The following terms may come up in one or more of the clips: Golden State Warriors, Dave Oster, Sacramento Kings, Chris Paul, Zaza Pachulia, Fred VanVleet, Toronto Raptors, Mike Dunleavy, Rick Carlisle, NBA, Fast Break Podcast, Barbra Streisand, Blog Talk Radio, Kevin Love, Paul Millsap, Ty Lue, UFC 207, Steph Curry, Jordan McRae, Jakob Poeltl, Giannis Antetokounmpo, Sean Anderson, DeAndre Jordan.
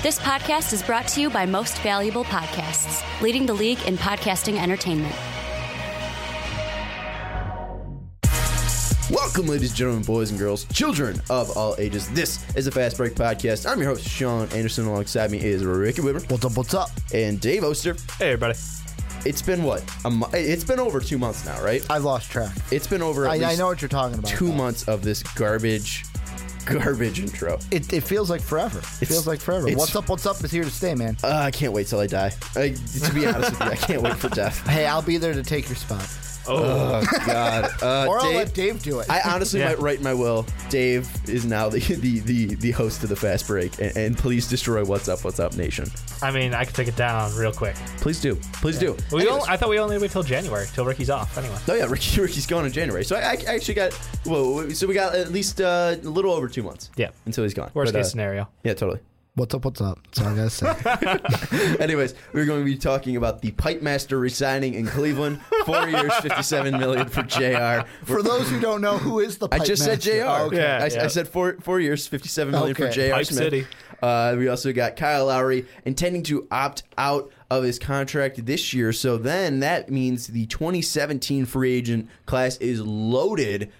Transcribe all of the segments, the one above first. This podcast is brought to you by Most Valuable Podcasts, leading the league in podcasting entertainment. Welcome, ladies and gentlemen, boys and girls, children of all ages. This is the Fast Break Podcast. I'm your host, Sean Anderson. Alongside me is Ricky Widmer. What's up, what's up? And Dave Oster. Hey, everybody. It's been what? It's been over 2 months now, right? I've lost track. It's been over I know what you're talking about. 2 months of this garbage intro. It feels like forever. What's up is here to stay, man. I can't wait till I die. To be honest with you, I can't wait for death. Hey, I'll be there to take your spot. Oh, God. Or I'll let Dave do it. I honestly might write my will. Dave is now the host of the Fast Break, and please destroy What's Up Nation. I mean, I could take it down real quick. Please do. I thought we only wait till January, till Ricky's off, anyway. Oh, yeah, Ricky's going in January. So I actually got at least a little over 2 months. Yeah. Until he's gone. Worst case scenario. Yeah, totally. What's up? That's all I gotta say. Anyways, we're going to be talking about the Pipe Master resigning in Cleveland. 4 years, $57 million for J.R. For those who don't know, who is the Pipe Master? I just said J.R. Oh, okay. I said four years, $57 million for J.R. Smith. City. We also got Kyle Lowry intending to opt out of his contract this year. So then that means the 2017 free agent class is loaded,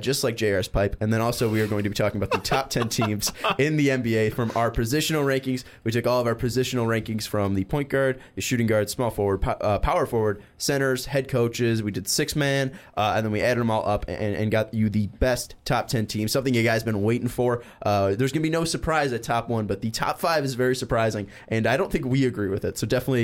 just like JR's pipe. And then also we are going to be talking about the top 10 teams in the NBA from our positional rankings. We took all of our positional rankings from the point guard, the shooting guard, small forward, power forward, centers, head coaches. We did six-man, and then we added them all up and got you the best top 10 teams, something you guys have been waiting for. There's going to be no surprise at top one, but the top five is very surprising, and I don't think we agree with it. So definitely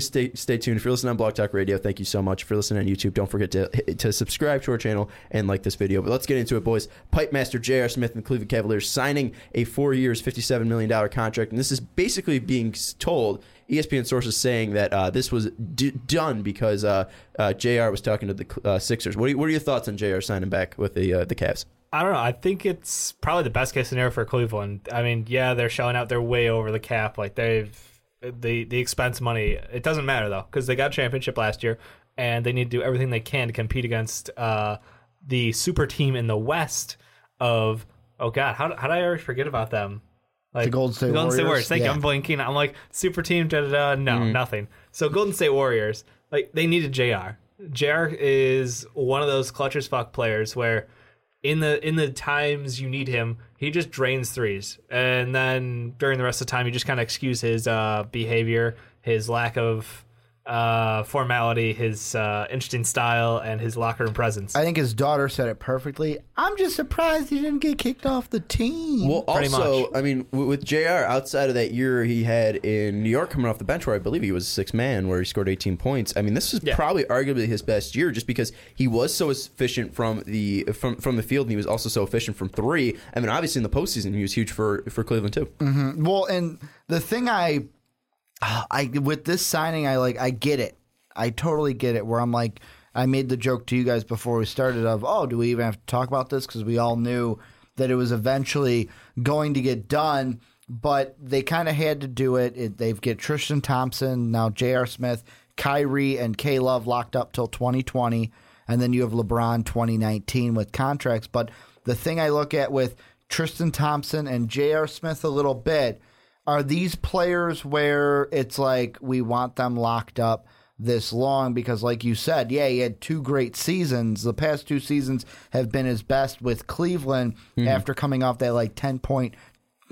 stay tuned. If you're listening on Blog Talk Radio, thank you so much. If you're listening on YouTube, don't forget to subscribe to our channel and like this video. But let's get into it, boys. Pipe Master J.R. Smith and the Cleveland Cavaliers signing a 4 years, $57 million contract, and this is basically being told, ESPN sources saying that this was done because J.R. was talking to the Sixers. What are your thoughts on J.R. signing back with the Cavs? I don't know. I think it's probably the best case scenario for Cleveland. I mean, yeah, they're shelling out. They're way over the cap. Like, they've the expense money. It doesn't matter, though, because they got a championship last year, and they need to do everything they can to compete against the super team in the West of, oh, God, how did I already forget about them? Like, the Golden State Warriors. Thank you. I'm blanking. I'm like, super team, da-da-da. No, nothing. So Golden State Warriors, like, they needed JR. JR is one of those clutch as fuck players where in the times you need him, he just drains threes. And then during the rest of the time, you just kind of excuse his behavior, his lack of formality, his interesting style, and his locker room presence. I think his daughter said it perfectly. I'm just surprised he didn't get kicked off the team. Well, also, I mean, with JR, outside of that year he had in New York coming off the bench, where I believe he was a six-man, where he scored 18 points. I mean, this was probably arguably his best year, just because he was so efficient from the field, and he was also so efficient from three. I mean, obviously in the postseason he was huge for Cleveland too. Mm-hmm. Well, and the thing with this signing, I get it. I totally get it. Where I'm like, I made the joke to you guys before we started of, oh, do we even have to talk about this? Because we all knew that it was eventually going to get done, but they kind of had to do it. They've got Tristan Thompson, now J.R. Smith, Kyrie, and Kay Love locked up till 2020, and then you have LeBron 2019 with contracts. But the thing I look at with Tristan Thompson and J.R. Smith a little bit, are these players where it's like we want them locked up this long? Because like you said, he had two great seasons. The past two seasons have been his best with Cleveland after coming off that 10-point,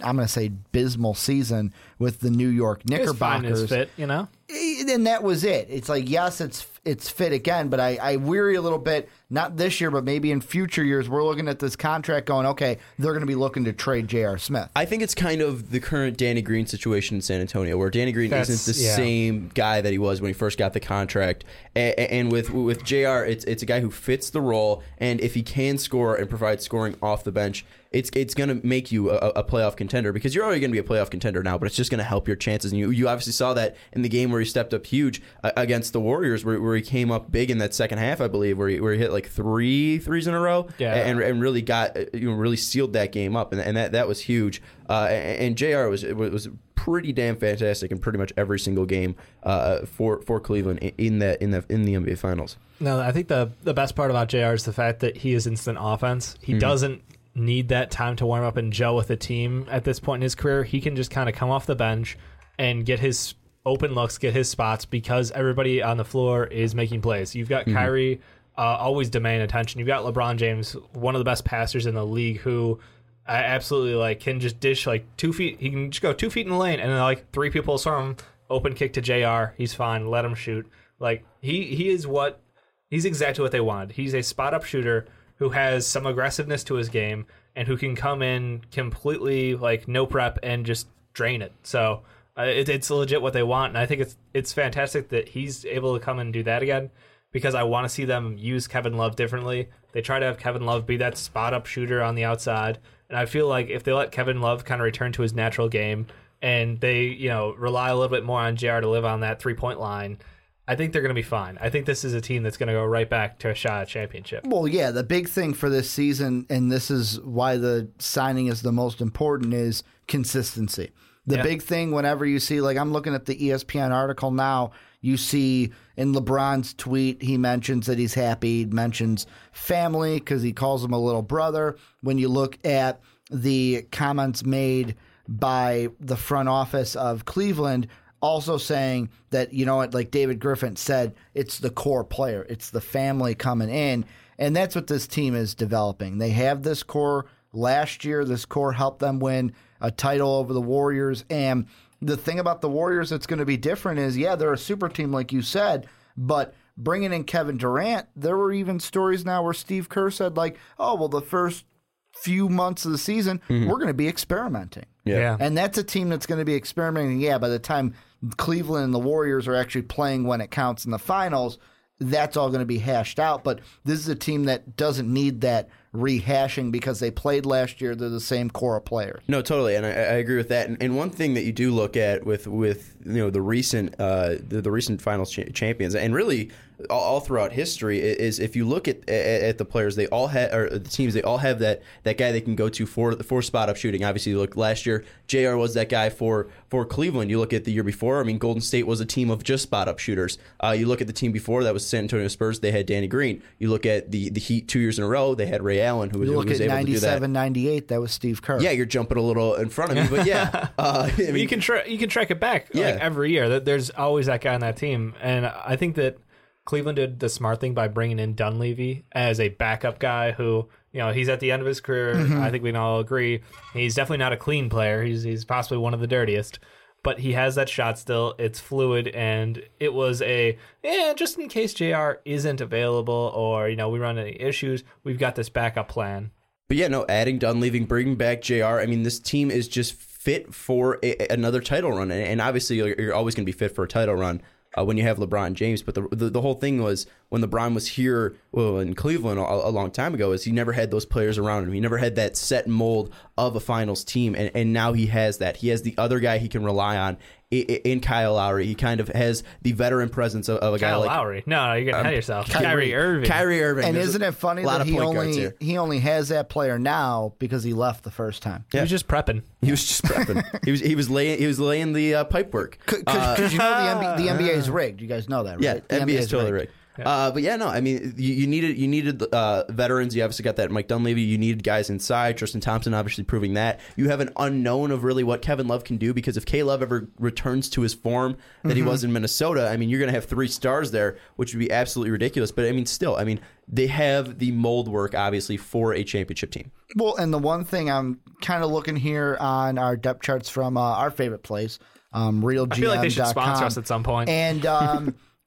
I'm going to say abysmal season with the New York Knickerbockers. It's fit, you know? And that was it. It's like, yes, it's fit again, but I weary a little bit, not this year, but maybe in future years, we're looking at this contract going, okay, they're going to be looking to trade J.R. Smith. I think it's kind of the current Danny Green situation in San Antonio, where Danny Green isn't the same guy that he was when he first got the contract. And with J.R., it's a guy who fits the role, and if he can score and provide scoring off the bench, it's going to make you a playoff contender, because you're already going to be a playoff contender now, but it's just going to help your chances. And you obviously saw that in the game where he stepped up huge against the Warriors, where he came up big in that second half, I believe, where he hit like three threes in a row, and really got really sealed that game up, and that was huge. And JR was pretty damn fantastic in pretty much every single game for Cleveland in the NBA Finals. No, I think the best part about JR is the fact that he is instant offense. He doesn't need that time to warm up and gel with the team at this point in his career, he can just kind of come off the bench and get his open looks, get his spots, because everybody on the floor is making plays. You've got Kyrie always demanding attention. You've got LeBron James, one of the best passers in the league, who I absolutely like, can just dish like 2 feet. He can just go 2 feet in the lane, and then like three people saw him, open kick to J.R. He's fine. Let him shoot. Like he's exactly what they wanted. He's a spot up shooter who has some aggressiveness to his game and who can come in completely like no prep and just drain it. So it's legit what they want, and I think it's fantastic that he's able to come and do that again, because I want to see them use Kevin Love differently. They try to have Kevin Love be that spot-up shooter on the outside, and I feel like if they let Kevin Love kind of return to his natural game and they, you know, rely a little bit more on JR to live on that three-point line, I think they're going to be fine. I think this is a team that's going to go right back to a shot at championship. Well, yeah, the big thing for this season, and this is why the signing is the most important, is consistency. The big thing whenever you see, like I'm looking at the ESPN article now, you see in LeBron's tweet, he mentions that he's happy. He mentions family because he calls him a little brother. When you look at the comments made by the front office of Cleveland, also saying that, you know what, like David Griffin said, it's the core player. It's the family coming in. And that's what this team is developing. They have this core. Last year, this core helped them win a title over the Warriors. And the thing about the Warriors that's going to be different is, yeah, they're a super team, like you said, but bringing in Kevin Durant, there were even stories now where Steve Kerr said, like, oh, well, the first few months of the season, we're going to be experimenting. Yeah. And that's a team that's going to be experimenting. Yeah, by the time Cleveland and the Warriors are actually playing when it counts in the finals, that's all going to be hashed out. But this is a team that doesn't need that rehashing because they played last year. They're the same core of players. No, totally, and I agree with that. And one thing that you do look at with you know the recent finals champions, and really all throughout history, is if you look at the players, they all have, or the teams, they all have that guy they can go to for spot up shooting. Obviously, you look last year, JR was that guy for Cleveland. You look at the year before, I mean, Golden State was a team of just spot up shooters. You look at the team before that was San Antonio Spurs. They had Danny Green. You look at the Heat 2 years in a row. They had Ray Allen, who was able to do that. 97, 98, that was Steve Kerr. Yeah, you're jumping a little in front of me, but yeah. I mean, you can track it back like every year. There's always that guy on that team, and I think that Cleveland did the smart thing by bringing in Dunleavy as a backup guy who, you know, he's at the end of his career. I think we can all agree. He's definitely not a clean player. He's possibly one of the dirtiest. But he has that shot still. It's fluid, and it was just in case JR isn't available or, you know, we run into issues, we've got this backup plan. But, yeah, no, adding Dunleavy, bringing back JR, I mean, this team is just fit for another title run. And obviously, you're always going to be fit for a title run when you have LeBron James. But the whole thing was when LeBron was here in Cleveland a long time ago is he never had those players around him. He never had that set mold of a finals team, and now he has that. He has the other guy he can rely on in Kyle Lowry. He kind of has the veteran presence of a guy like Kyle Lowry. No, you're going to head yourself. Kyrie Irving. And isn't it funny that he only has that player now because he left the first time? Yeah. He was just prepping. he was laying the pipework. Because you know the NBA is rigged. You guys know that, right? Yeah, the NBA is totally rigged. Yeah. But yeah, no, I mean, you needed veterans. You obviously got that Mike Dunleavy. You needed guys inside. Tristan Thompson obviously proving that. You have an unknown of really what Kevin Love can do, because if Kay Love ever returns to his form that he was in Minnesota, I mean, you're going to have three stars there, which would be absolutely ridiculous. But I mean, still, I mean, they have the mold work, obviously, for a championship team. Well, and the one thing I'm kind of looking here on our depth charts from our favorite place, RealGM.com. I feel like they should sponsor us at some point. And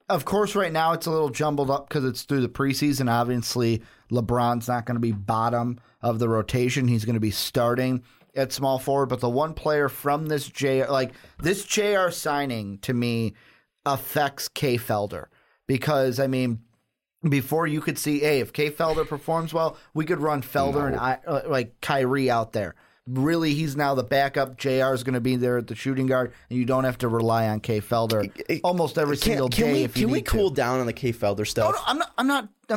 of course, right now it's a little jumbled up because it's through the preseason. Obviously, LeBron's not going to be bottom of the rotation. He's going to be starting at small forward. But the one player from this JR, like this JR signing to me affects Kay Felder, because, I mean, before you could see, hey, if Kay Felder performs well, we could run Felder and Kyrie out there. Really, he's now the backup. JR is going to be there at the shooting guard, and you don't have to rely on Kay Felder almost every single day. Can we cool down on the Kay Felder stuff? No, I'm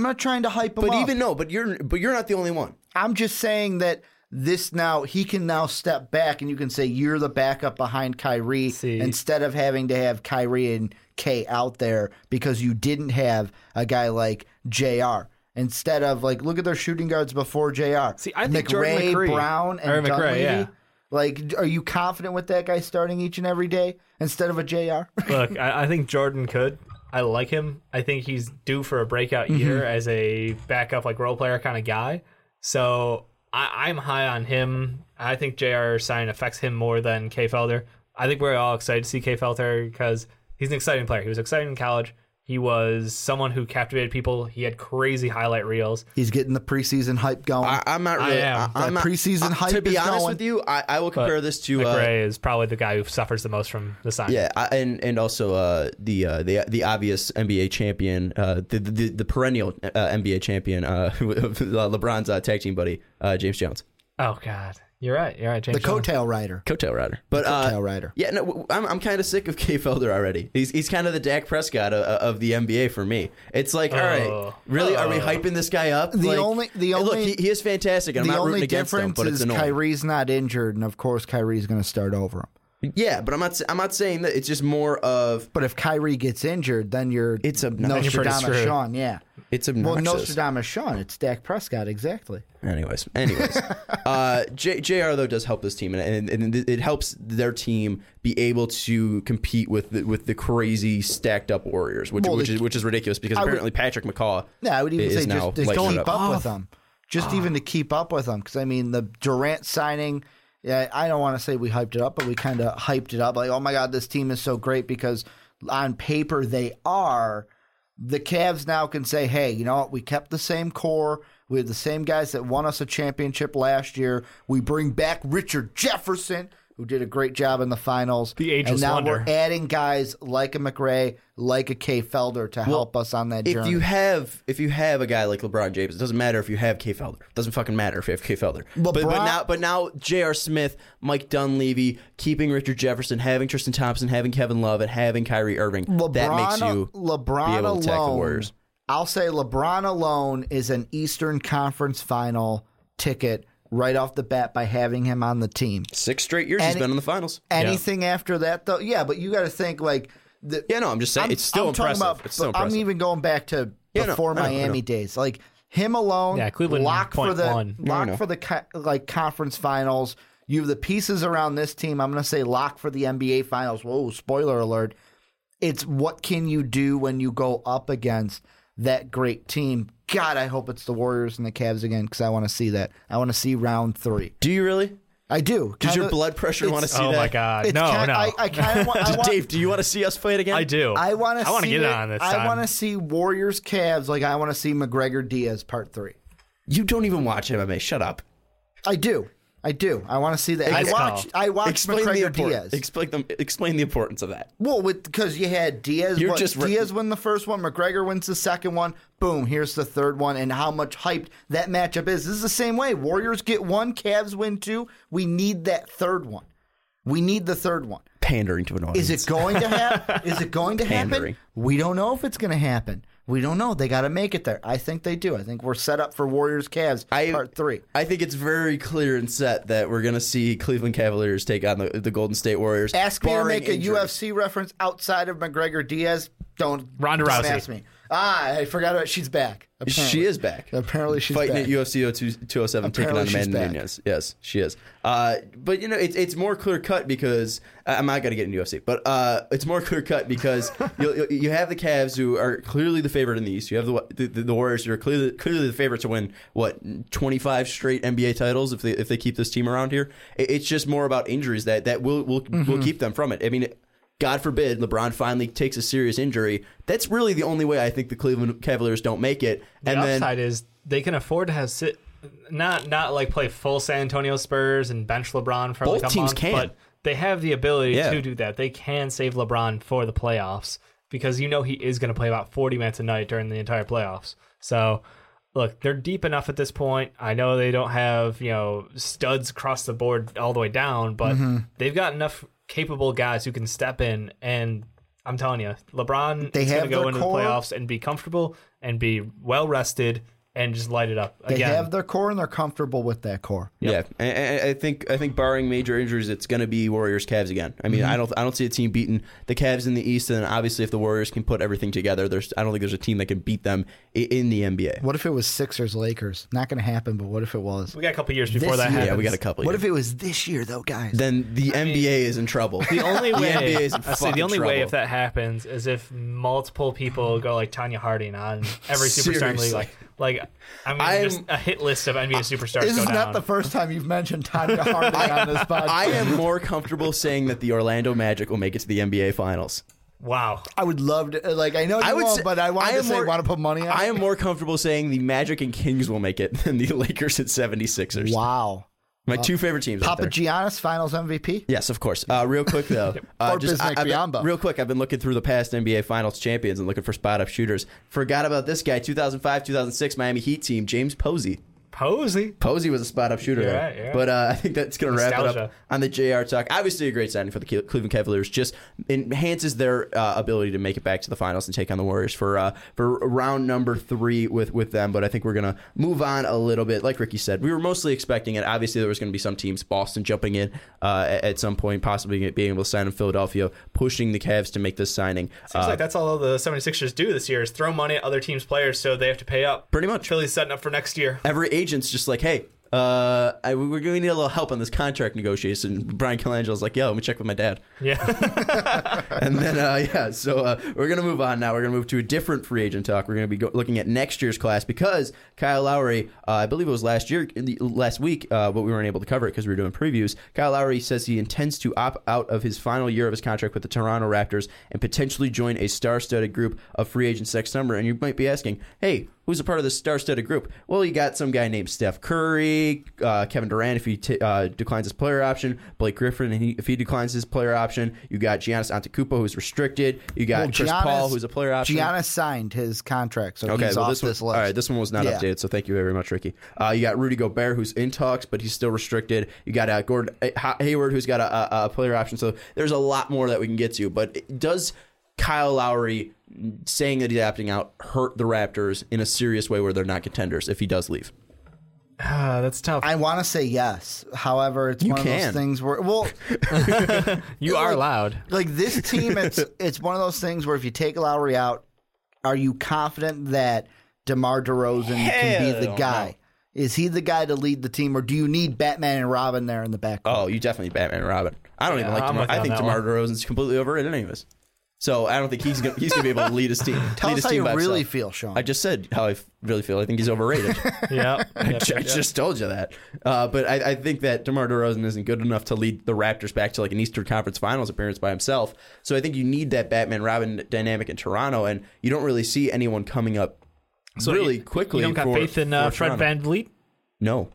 not trying to hype him up. But you're not the only one. I'm just saying that this now he can now step back, and you can say you're the backup behind Kyrie instead of having to have Kyrie and Kay out there because you didn't have a guy like JR. instead of, like, look at their shooting guards before JR. See, I think McCree, Brown, and Dunleavy. Yeah. Like, are you confident with that guy starting each and every day instead of a JR? Look, I think Jordan could. I like him. I think he's due for a breakout year as a backup, like, role player kind of guy. So I'm high on him. I think J.R. sign affects him more than Kay Felder. I think we're all excited to see Kay Felder because he's an exciting player. He was exciting in college. He was someone who captivated people. He had crazy highlight reels. He's getting the preseason hype going. I'm not really. Preseason hype. To be honest with you, I will compare this to McRae is probably the guy who suffers the most from the sign. Yeah, and also the obvious NBA champion, the perennial NBA champion, LeBron's tag team buddy, James Jones. Oh God. You're right, James. The coattail rider. But, yeah, no, I'm kind of sick of Kay Felder already. He's kind of the Dak Prescott of the NBA for me. It's like, all right, really, are we hyping this guy up? Look, he is fantastic, and I'm not rooting against him, but it's annoying. Kyrie's not injured, and of course Kyrie's going to start over him. Yeah, but I'm not saying that. It's just more of. But if Kyrie gets injured, then it's obnoxious. Nostradamus Sean, yeah. It's obnoxious. Well, Nostradamus Sean, it's Dak Prescott, exactly. Anyways, JR though does help this team, and it helps their team be able to compete with the crazy stacked up Warriors, which is ridiculous because apparently Patrick McCaw. Yeah, I would even say just keep up with them, even to keep up with them, because I mean the Durant signing. Yeah, I don't want to say we hyped it up, but we kind of hyped it up. Like, oh, my God, this team is so great because on paper they are. The Cavs now can say, hey, you know what? We kept the same core. We had the same guys that won us a championship last year. We bring back Richard Jefferson, who did a great job in the finals. The ageless wonder. And now we're adding guys like a McRae, like a Kay Felder to help us on that journey. If you have a guy like LeBron James, it doesn't matter if you have Kay Felder. It doesn't fucking matter if you have Kay Felder. But now J.R. Smith, Mike Dunleavy, keeping Richard Jefferson, having Tristan Thompson, having Kevin Love, and having Kyrie Irving, that makes you be able to attack the Warriors. I'll say LeBron alone is an Eastern Conference final ticket right off the bat by having him on the team. 6 straight years he's been in the finals. Anything after that, though? Yeah, but you got to think, like... I'm just saying, it's still impressive. I'm even going back to before Miami days. Like, him alone, Cleveland lock for the conference finals. You have the pieces around this team. I'm going to say lock for the NBA finals. Whoa, spoiler alert. It's what can you do when you go up against that great team. God, I hope it's the Warriors and the Cavs again because I want to see that. I want to see round 3. Do you really? I do. Does your blood pressure want to see that? Oh, my God. No. I kind of want... Dave, do you want to see us play it again? I do. I want to get on this time. I want to see Warriors-Cavs like I want to see McGregor-Diaz Part 3. You don't even watch MMA. Shut up. I do. I want to see that. I watched McGregor-Diaz. Explain the importance of that. Well, because you had Diaz win the first one, McGregor wins the second one, boom, here's the third one, and how much hyped that matchup is. This is the same way. Warriors get 1, Cavs win 2. We need that third one. We need the third one. Pandering to an audience. Is it going to happen? We don't know if it's going to happen. We don't know. They got to make it there. I think they do. I think we're set up for Warriors-Cavs Part 3. I think it's very clear and set that we're going to see Cleveland Cavaliers take on the Golden State Warriors. Ask me to make a UFC reference outside of McGregor-Diaz. Don't Ronda Rousey. Ask me. I forgot about she's back. Apparently. She is back. Apparently she's fighting back. At UFC 207, apparently taking on Amanda Nunes. Yes, she is. But, you know, it's more clear-cut because – I'm not going to get into UFC. But it's more clear-cut because you have the Cavs who are clearly the favorite in the East. You have the Warriors who are clearly the favorite to win, 25 straight NBA titles if they keep this team around here. It's just more about injuries that will keep them from it. I mean – God forbid LeBron finally takes a serious injury. That's really the only way I think the Cleveland Cavaliers don't make it. And the upside is they can afford to have not like play full San Antonio Spurs and bench LeBron for both like a teams month, can. But they have the ability to do that. They can save LeBron for the playoffs because he is going to play about 40 minutes a night during the entire playoffs. So look, they're deep enough at this point. I know they don't have studs across the board all the way down, but they've got enough capable guys who can step in, and I'm telling you, LeBron is going to go into the playoffs and be comfortable and be well rested and just light it up again. They have their core, and they're comfortable with that core. Yep. Yeah, I think barring major injuries, it's going to be Warriors-Cavs again. I mean, I don't see a team beating the Cavs in the East, and obviously if the Warriors can put everything together, I don't think there's a team that can beat them in the NBA. What if it was Sixers-Lakers? Not going to happen, but what if it was? We got a couple years before that happens. Yeah, we got a couple years. What if it was this year, though, guys? Then the NBA is in trouble. The only way the only way if that happens is if multiple people go like Tanya Harding on every superstar in the league. Like I mean, just a hit list of NBA superstars. This is not the first time you've mentioned Tanya Harding on this podcast. I am more comfortable saying that the Orlando Magic will make it to the NBA Finals. Wow, I would love to. Like I know you won't, but I want to put money on it. I am more comfortable saying the Magic and Kings will make it than the Lakers and 76ers. Wow. My two favorite teams. Papa Giannis, Finals MVP? Yes, of course. Real quick, though. I've been looking through the past NBA Finals champions and looking for spot-up shooters. Forgot about this guy, 2005-2006 Miami Heat team, James Posey. Posey was a spot-up shooter. Yeah. But I think that's going to wrap it up on the JR talk. Obviously a great signing for the Cleveland Cavaliers. Just enhances their ability to make it back to the finals and take on the Warriors for round number 3 with them. But I think we're going to move on a little bit. Like Ricky said, we were mostly expecting it. Obviously there was going to be some teams, Boston jumping in at some point, possibly being able to sign in Philadelphia, pushing the Cavs to make this signing. Seems like that's all the 76ers do this year is throw money at other teams' players so they have to pay up. Pretty much. Philly's setting up for next year. Every age agent's just like, hey, we're going to need a little help on this contract negotiation. Brian Colangelo's like, yo, let me check with my dad. Yeah. And then, so we're going to move on now. We're going to move to a different free agent talk. We're going to be looking at next year's class because Kyle Lowry, I believe it was last week, but we weren't able to cover it because we were doing previews. Kyle Lowry says he intends to opt out of his final year of his contract with the Toronto Raptors and potentially join a star-studded group of free agents next summer. And you might be asking, hey, who's a part of the star-studded group? Well, you got some guy named Steph Curry, Kevin Durant if he declines his player option, Blake Griffin if he declines his player option. You got Giannis Antetokounmpo who's restricted. You got Chris Paul who's a player option. Giannis signed his contract, so he's off this list. All right, this one was not updated, so thank you very much, Ricky. You got Rudy Gobert who's in talks, but he's still restricted. You got Gordon Hayward who's got a player option, so there's a lot more that we can get to, but it does Kyle Lowry saying that he's opting out hurt the Raptors in a serious way where they're not contenders if he does leave? That's tough. I want to say yes. However, it's one of those things where... Well, you are loud. Like this team, it's one of those things where if you take Lowry out, are you confident that DeMar DeRozan can be the guy? No. Is he the guy to lead the team, or do you need Batman and Robin there in the back? Oh, you definitely need Batman and Robin. I don't even like DeMar. I think DeMar DeRozan's completely overrated anyways. So I don't think he's gonna be able to lead his team. Tell us how you really feel, Sean. I just said how I really feel. I think he's overrated. I just told you that. But I think that DeMar DeRozan isn't good enough to lead the Raptors back to like an Eastern Conference Finals appearance by himself. So I think you need that Batman-Robin dynamic in Toronto, and you don't really see anyone coming up so really quickly. You don't got faith in Fred VanVleet? No.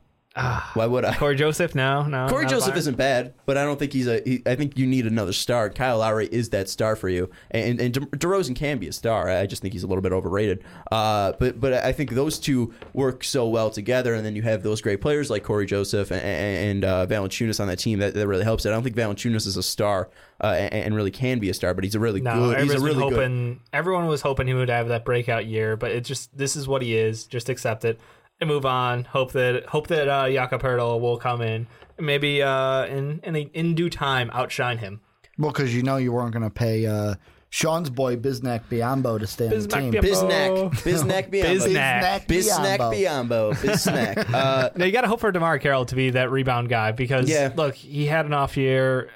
Why would I? Corey Joseph? No. Corey Joseph isn't bad, but I don't think he's I think you need another star. Kyle Lowry is that star for you, and DeRozan can be a star. I just think he's a little bit overrated. But I think those two work so well together, and then you have those great players like Corey Joseph and Valanciunas on that team that really helps it. I don't think Valanciunas is a star and really can be a star, but he's a really good. Everyone was hoping he would have that breakout year, but this is what he is. Just accept it. Move on. Hope that Jakob Poeltl will come in, maybe in due time outshine him. Well, because you weren't going to pay Sean's boy Bismack Biyombo to stay on the team. Bismack Biyombo. Now you got to hope for DeMar Carroll to be that rebound guy because look, he had an off year.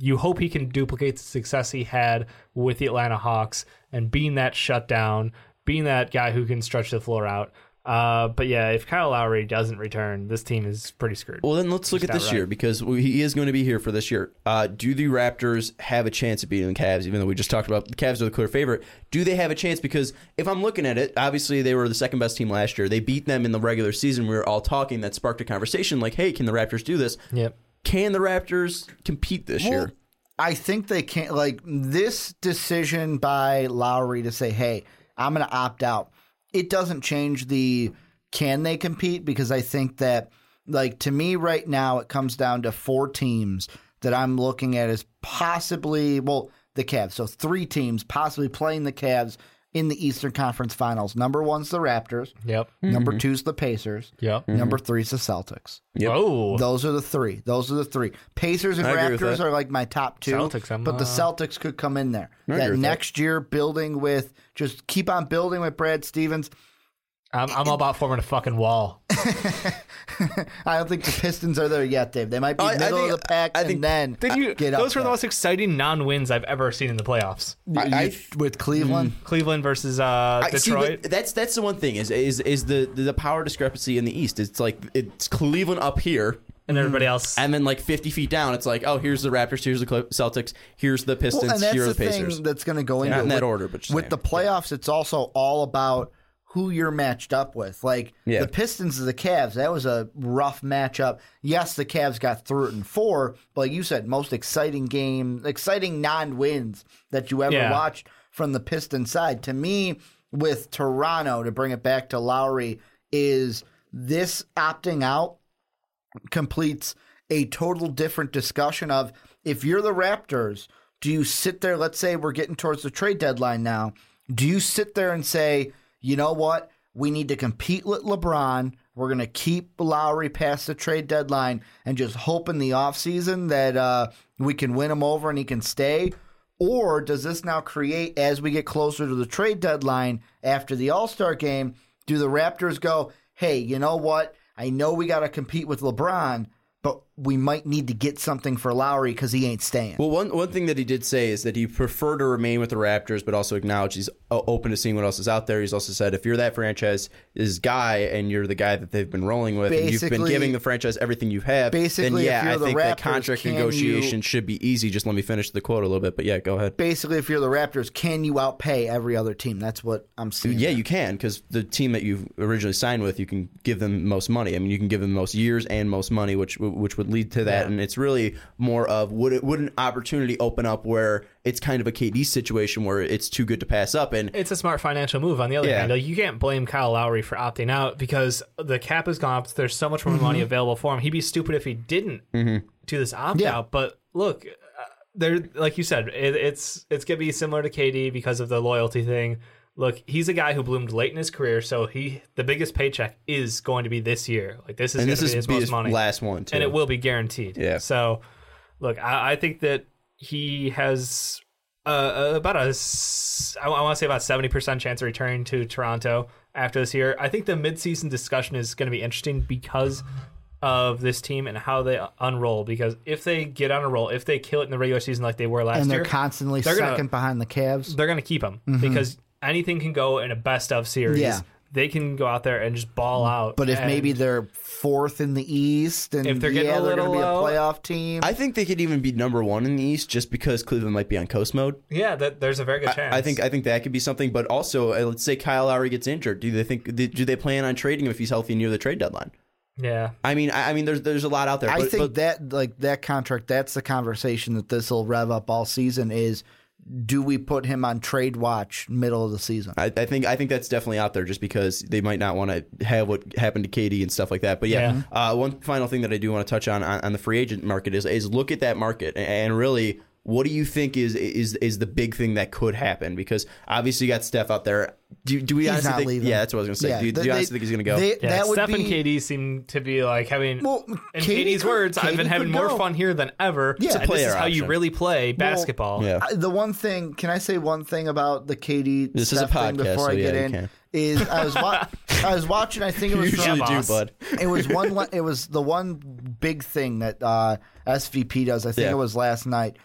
You hope he can duplicate the success he had with the Atlanta Hawks and being that shutdown, being that guy who can stretch the floor out. But yeah, if Kyle Lowry doesn't return, this team is pretty screwed. Well, then let's look at this year because he is going to be here for this year. Do the Raptors have a chance at beating the Cavs, even though we just talked about the Cavs are the clear favorite? Do they have a chance? Because if I'm looking at it, obviously they were the second best team last year. They beat them in the regular season. We were all talking. That sparked a conversation like, hey, can the Raptors do this? Yep. Can the Raptors compete this year? I think they can't. Like this decision by Lowry to say, hey, I'm going to opt out. It doesn't change the can they compete because I think that, like, to me right now it comes down to 4 teams that I'm looking at as possibly, well, the Cavs. So 3 teams possibly playing the Cavs in the Eastern Conference Finals. Number one's the Raptors. Yep. Number two's the Pacers. Yep. Number three's the Celtics. Yep. Oh. Those are the three. Pacers and Raptors are like my top two. Celtics, but the Celtics could come in there. That next year, keep on building with Brad Stevens. I'm all about forming a fucking wall. I don't think the Pistons are there yet, Dave. They might be middle of the pack, Those were the most exciting non-wins I've ever seen in the playoffs. With Cleveland, versus Detroit. See, that's the one thing is the power discrepancy in the East. It's like it's Cleveland up here. And everybody else. And then, 50 feet down, it's like, oh, here's the Raptors, here's the Celtics, here's the Pistons, here are the Pacers. Thing that's going to go into it. Not in that order, but with the playoffs, it's also all about who you're matched up with. The Pistons and the Cavs, that was a rough matchup. Yes, the Cavs got through it in four, but like you said, most exciting game, exciting non-wins that you ever watched from the Pistons side. To me, with Toronto, to bring it back to Lowry, is this opting out completes a total different discussion of if you're the Raptors, do you sit there, let's say we're getting towards the trade deadline now, do you sit there and say, you know what, we need to compete with LeBron, we're going to keep Lowry past the trade deadline and just hope in the offseason that we can win him over and he can stay? Or does this now create, as we get closer to the trade deadline after the All-Star game, do the Raptors go, hey, you know what, I know we got to compete with LeBron, but we might need to get something for Lowry because he ain't staying. Well, one thing that he did say is that he preferred to remain with the Raptors, but also acknowledged he's open to seeing what else is out there. He's also said, if you're that franchise's guy and you're the guy that they've been rolling with, and you've been giving the franchise everything you have, I think that contract negotiation should be easy. Just let me finish the quote a little bit, but yeah, go ahead. Basically, if you're the Raptors, can you outpay every other team? That's what I'm seeing. Yeah, you can, because the team that you originally signed with, you can give them most money. I mean, you can give them most years and most money, which would lead to that, and it's really more of would an opportunity open up where it's kind of a KD situation where it's too good to pass up, and it's a smart financial move. On the other hand, you can't blame Kyle Lowry for opting out because the cap has gone up. There's so much more money available for him. He'd be stupid if he didn't do this opt out. But look, there, like you said, it's gonna be similar to KD because of the loyalty thing. Look, he's a guy who bloomed late in his career, so the biggest paycheck is going to be this year. This is going to be his most money, last one, too. And it will be guaranteed. Yeah. So, look, I think that he has about 70% chance of returning to Toronto after this year. I think the midseason discussion is going to be interesting because of this team and how they unroll, because if they get on a roll, if they kill it in the regular season like they were last year, and they're constantly second behind the Cavs, they're going to keep him because anything can go in a best-of series. Yeah. They can go out there and just ball out. But if maybe they're fourth in the East, and if they're going to be a playoff team. I think they could even be number one in the East just because Cleveland might be on coast mode. Yeah, there's a very good chance. I think that could be something. But also, let's say Kyle Lowry gets injured. Do they plan on trading him if he's healthy near the trade deadline? Yeah. I mean, there's a lot out there. I think that contract, that's the conversation that this will rev up all season is, do we put him on trade watch middle of the season? I think that's definitely out there just because they might not want to have what happened to KD and stuff like that. But one final thing that I do want to touch on the free agent market is look at that market and really, what do you think is the big thing that could happen? Because obviously you got Steph out there. Do we honestly think? Leaving. Yeah, that's what I was going to say. Yeah, do you honestly think he's going to go? Steph and KD seem to be having. Well, in KD's words, I've been having more fun here than ever. Yeah, and this is how you really play basketball. Well, yeah. The one thing, can I say one thing about the KD? This Steph is a podcast. Thing before so I get in can. Is I was watching. I think it was bud. It was one. It was the one big thing that SVP does. I think it was last night.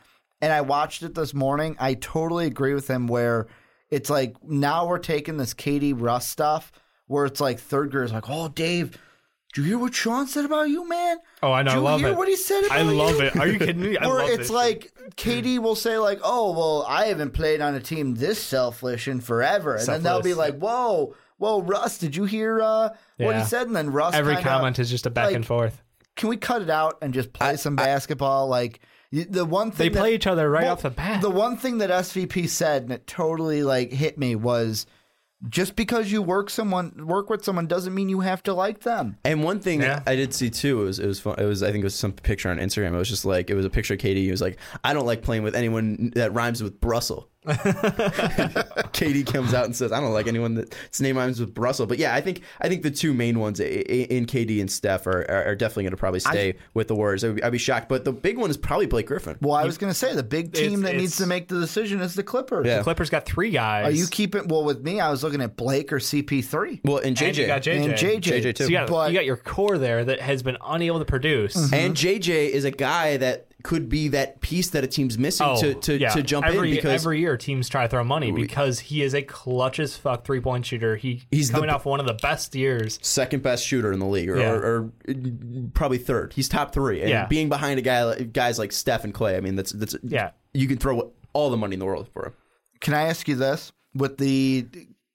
And I watched it this morning. I totally agree with him where it's like now we're taking this KD Russ stuff where it's like third graders like, oh, Dave, do you hear what Sean said about you, man? Oh, I know. I love it. Do you hear what he said about you? I love it. Are you kidding me? I love it. Or it's like KD will say like, oh, well, I haven't played on a team this selfish in forever. And then they'll be like, whoa, well, Russ, did you hear what he said? And then Russ every comment is just a back and forth. Can we cut it out and just play some basketball? The one thing they play each other off the bat. The one thing that SVP said and it totally hit me was just because you work with someone doesn't mean you have to like them. And one thing I did see too it was fun. It was, I think it was some picture on Instagram. It was just it was a picture of KD. He was like, I don't like playing with anyone that rhymes with Brussels. Katie comes out and says, I don't like anyone that's name rhymes with Brussels. But yeah, I think the two main ones in KD and Steph are definitely going to probably stay with the Warriors. I'd be shocked. But the big one is probably Blake Griffin. Well, I was going to say the big team that needs to make the decision is the Clippers. Yeah. The Clippers got three guys. Are you keeping? Well, with me, I was looking at Blake or CP3. Well, and JJ. And you got JJ. And JJ too. So you got your core there that has been unable to produce. Mm-hmm. And JJ is a guy that could be that piece that a team's missing to jump in, because every year teams try to throw money because he is a clutch as fuck 3-point shooter. He's coming off one of the best years, second best shooter in the league, or probably third. He's top three, and being behind guys like Steph and Clay. I mean, that's you can throw all the money in the world for him. Can I ask you this? With the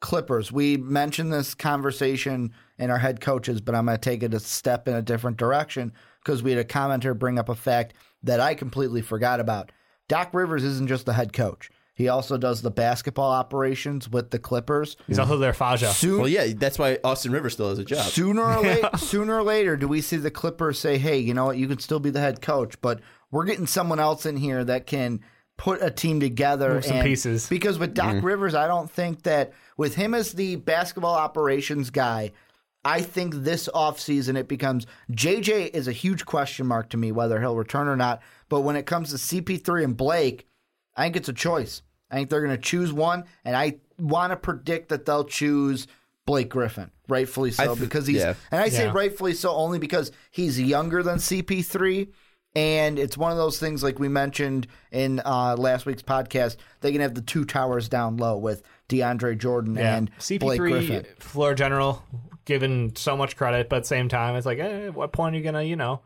Clippers, we mentioned this conversation in our head coaches, but I'm going to take it a step in a different direction because we had a commenter bring up a fact that I completely forgot about. Doc Rivers isn't just the head coach. He also does the basketball operations with the Clippers. He's also their Faja. That's why Austin Rivers still has a job. Sooner or later, do we see the Clippers say, hey, you know what, you can still be the head coach, but we're getting someone else in here that can put a team together. Move some pieces. Because with Doc Rivers, I don't think that with him as the basketball operations guy, I think this offseason it becomes JJ is a huge question mark to me whether he'll return or not. But when it comes to CP3 and Blake, I think it's a choice. I think they're going to choose one, and I want to predict that they'll choose Blake Griffin, rightfully so, because he's and I say rightfully so only because he's younger than CP3. And it's one of those things, like we mentioned in last week's podcast, they can have the two towers down low with DeAndre Jordan and CP3, Blake Griffin. Floor general, given so much credit, but at the same time, it's like, at what point are you going to,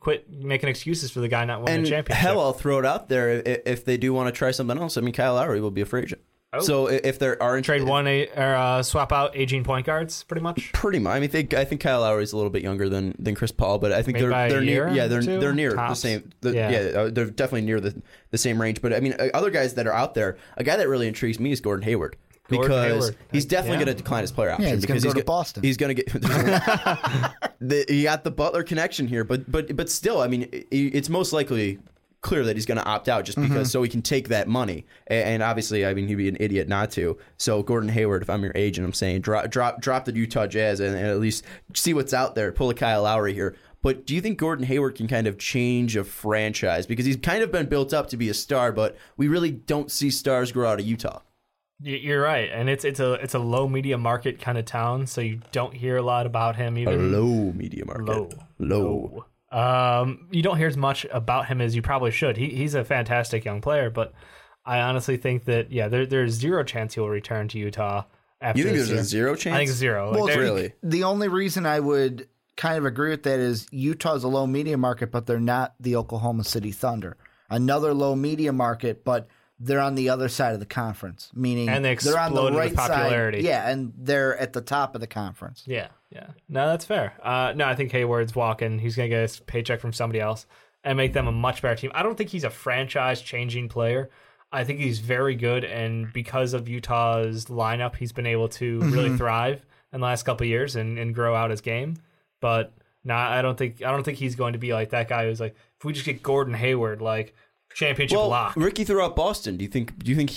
quit making excuses for the guy not winning the championship? Hell, I'll throw it out there. If they do want to try something else, I mean, Kyle Lowry will be a free agent. Oh. So if there are swap out aging point guards, pretty much. I mean, I think Kyle Lowry is a little bit younger than Chris Paul, but I think they're near tops. The same. They're definitely near the same range. But I mean, other guys that are out there, a guy that really intrigues me is Gordon Hayward. He's definitely going to decline his player option because he's going to Boston. He's going to get you got the Butler connection here, but still, I mean, it's most likely clear that he's going to opt out just because so he can take that money. And obviously, I mean, he'd be an idiot not to. So Gordon Hayward, if I'm your agent, I'm saying drop the Utah Jazz and at least see what's out there. Pull a Kyle Lowry here. But do you think Gordon Hayward can kind of change a franchise? Because he's kind of been built up to be a star, but we really don't see stars grow out of Utah. You're right, and it's a low media market kind of town, so you don't hear a lot about him. Even a low media market, low. You don't hear as much about him as you probably should. He's a fantastic young player, but I honestly think that there's zero chance he will return to Utah. After you think there's a zero chance? I think zero. Well, really, the only reason I would kind of agree with that is Utah's a low media market, but they're not the Oklahoma City Thunder, another low media market, but they're on the other side of the conference, meaning they're on the right popularity side. Yeah, and they're at the top of the conference. Yeah. No, that's fair. No, I think Hayward's walking. He's going to get his paycheck from somebody else and make them a much better team. I don't think he's a franchise-changing player. I think he's very good, and because of Utah's lineup, he's been able to really thrive in the last couple of years and grow out his game. But no, I don't think he's going to be like that guy who's like, if we just get Gordon Hayward, like, championship lock. Ricky threw out Boston. Do you think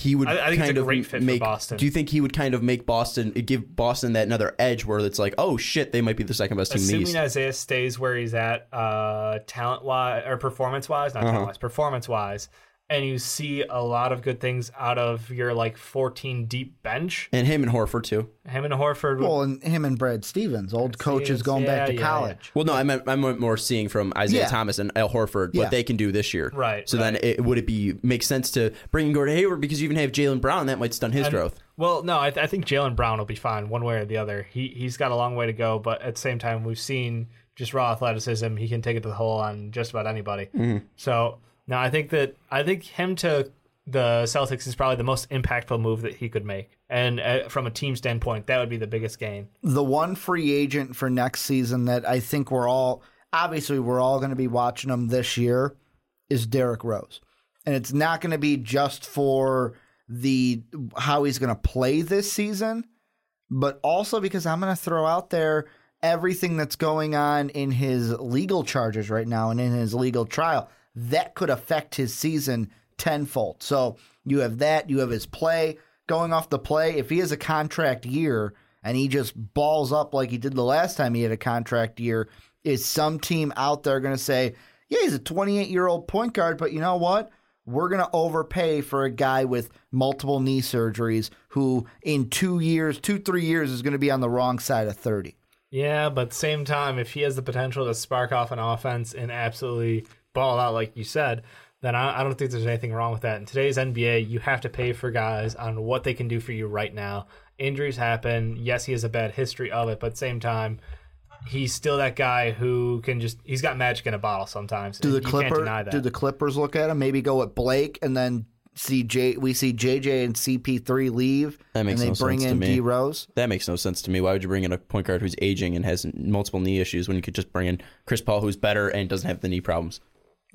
he would Do you think he would kind of give Boston that another edge where it's like, oh shit, they might be the second best team in the East? Assuming Isaiah stays where he's at, performance wise, and you see a lot of good things out of your 14 deep bench. And him and Horford too. Well, and him and Brad Stevens, old coaches going back to college. Yeah. Well, no, I meant more seeing from Isaiah Thomas and Al Horford what they can do this year. Right. So then would it make sense to bring in Gordon Hayward because you even have Jaylen Brown that might stunt his growth. Well, no, I think Jaylen Brown will be fine one way or the other. He's got a long way to go, but at the same time we've seen just raw athleticism. He can take it to the hole on just about anybody. Mm-hmm. So. No, I think him to the Celtics is probably the most impactful move that he could make. And from a team standpoint, that would be the biggest gain. The one free agent for next season that I think we're all going to be watching him this year is Derrick Rose. And it's not going to be just for how he's going to play this season, but also because I'm going to throw out there everything that's going on in his legal charges right now and in his legal trial. That could affect his season tenfold. So You have that. You have his play. Going off the play, if he has a contract year and he just balls up like he did the last time he had a contract year, is some team out there going to say, yeah, he's a 28-year-old point guard, but you know what? We're going to overpay for a guy with multiple knee surgeries who in 2-3 years is going to be on the wrong side of 30. Yeah, but same time, if he has the potential to spark off an offense and absolutely ball out like you said, then I don't think there's anything wrong with that. In today's NBA, you have to pay for guys on what they can do for you right now. Injuries happen. Yes, he has a bad history of it, but same time, he's still that guy who can just – he's got magic in a bottle sometimes. You can't deny that. Do the Clippers look at him, maybe go with Blake, and then we see JJ and CP3 leave, and they bring in D-Rose? That makes no sense to me. Why would you bring in a point guard who's aging and has multiple knee issues when you could just bring in Chris Paul, who's better and doesn't have the knee problems?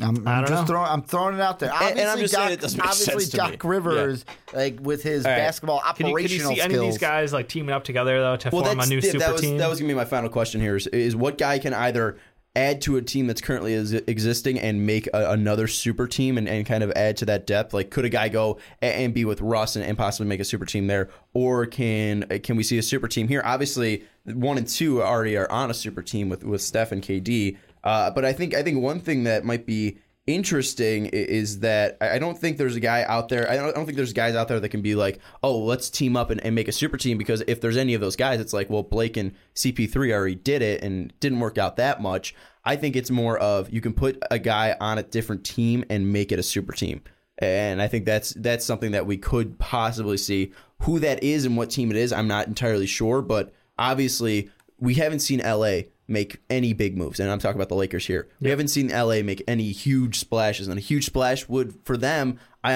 I'm throwing it out there. Obviously, Doc Rivers, like with his basketball operational skills. Can you see any of these guys like teaming up together though to form a new super team? That was gonna be my final question here. Is what guy can either add to a team that's currently existing and make another super team and kind of add to that depth? Like, could a guy go and be with Russ and possibly make a super team there, or can we see a super team here? Obviously, 1 and 2 already are on a super team with Steph and KD. But I think one thing that might be interesting is that I don't think there's a guy out there. I don't think there's guys out there that can be like, oh, let's team up and make a super team, because if there's any of those guys, it's like, well, Blake and CP3 already did it and didn't work out that much. I think it's more of you can put a guy on a different team and make it a super team. And I think that's something that we could possibly see. Who that is and what team it is, I'm not entirely sure, but obviously we haven't seen LA make any big moves, and I'm talking about the Lakers here. We haven't seen LA make any huge splashes, and a huge splash would for them. I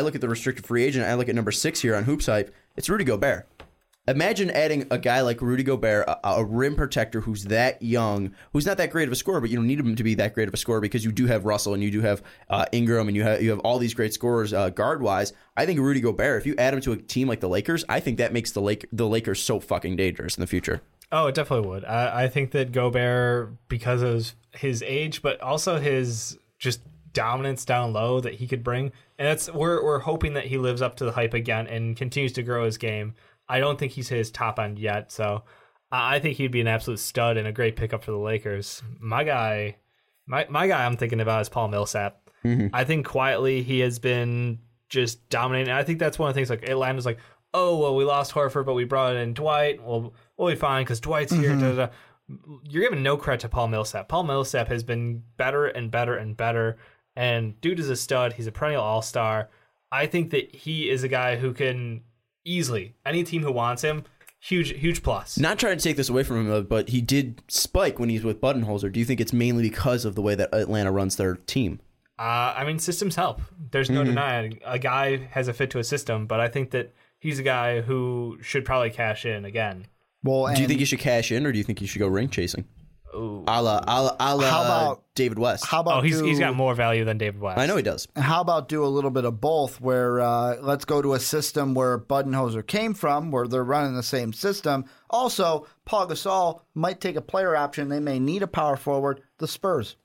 look at the restricted free agent. I look at number 6 here on Hoops Hype. It's Rudy Gobert. Imagine adding a guy like Rudy Gobert, a rim protector who's that young, who's not that great of a scorer, but you don't need him to be that great of a scorer because you do have Russell and you do have Ingram and you have all these great scorers guard-wise. I think Rudy Gobert, if you add him to a team like the Lakers, I think that makes the Lakers so fucking dangerous in the future. Oh, it definitely would. I think that Gobert, because of his age, but also his just dominance down low that he could bring, and that's we're hoping that he lives up to the hype again and continues to grow his game. I don't think he's hit his top end yet, so I think he'd be an absolute stud and a great pickup for the Lakers. My guy, I'm thinking about is Paul Millsap. Mm-hmm. I think quietly he has been just dominating. And I think that's one of the things like Atlanta's like, oh well, we lost Horford, but we brought in Dwight. Well, we'll be fine because Dwight's here. Mm-hmm. Da, da, da. You're giving no credit to Paul Millsap. Paul Millsap has been better and better and better, and dude is a stud. He's a perennial all-star. I think that he is a guy who can easily, any team who wants him, huge plus. Not trying to take this away from him, but he did spike when he's with Budenholzer. Do you think it's mainly because of the way that Atlanta runs their team? I mean, systems help. There's no denying. A guy has a fit to a system, but I think that he's a guy who should probably cash in again. Well, do you think you should cash in, or do you think you should go ring chasing? Ooh. How about David West? He's got more value than David West. I know he does. How about do a little bit of both, where let's go to a system where Budenholzer came from, where they're running the same system. Also, Paul Gasol might take a player option. They may need a power forward. The Spurs.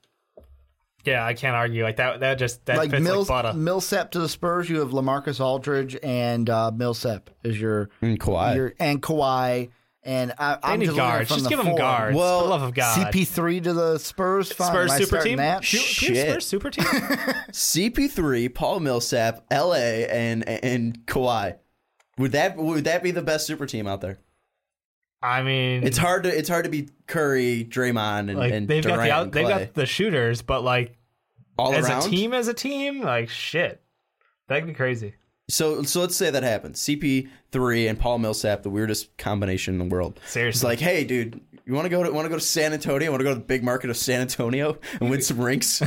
Yeah, I can't argue like that. That just that like fits like butter. Millsap to the Spurs. You have LaMarcus Aldridge and Millsap is your and Kawhi. And I'm just guards. Just give them guards. Well, for the love of God. CP3 to the Spurs. Fine. Spurs super team? Shit. Spurs super team? CP3, Paul Millsap, LA, and Kawhi. Would that be the best super team out there? I mean, it's hard to be Curry, Draymond, and, like, and they've Durant. They've got the shooters, but like all as around? a team, like shit, that could be crazy. So let's say that happens. CP3 and Paul Millsap, the weirdest combination in the world. Seriously, it's like, hey, dude, you want to go to San Antonio? Want to go to the big market of San Antonio and win some rinks?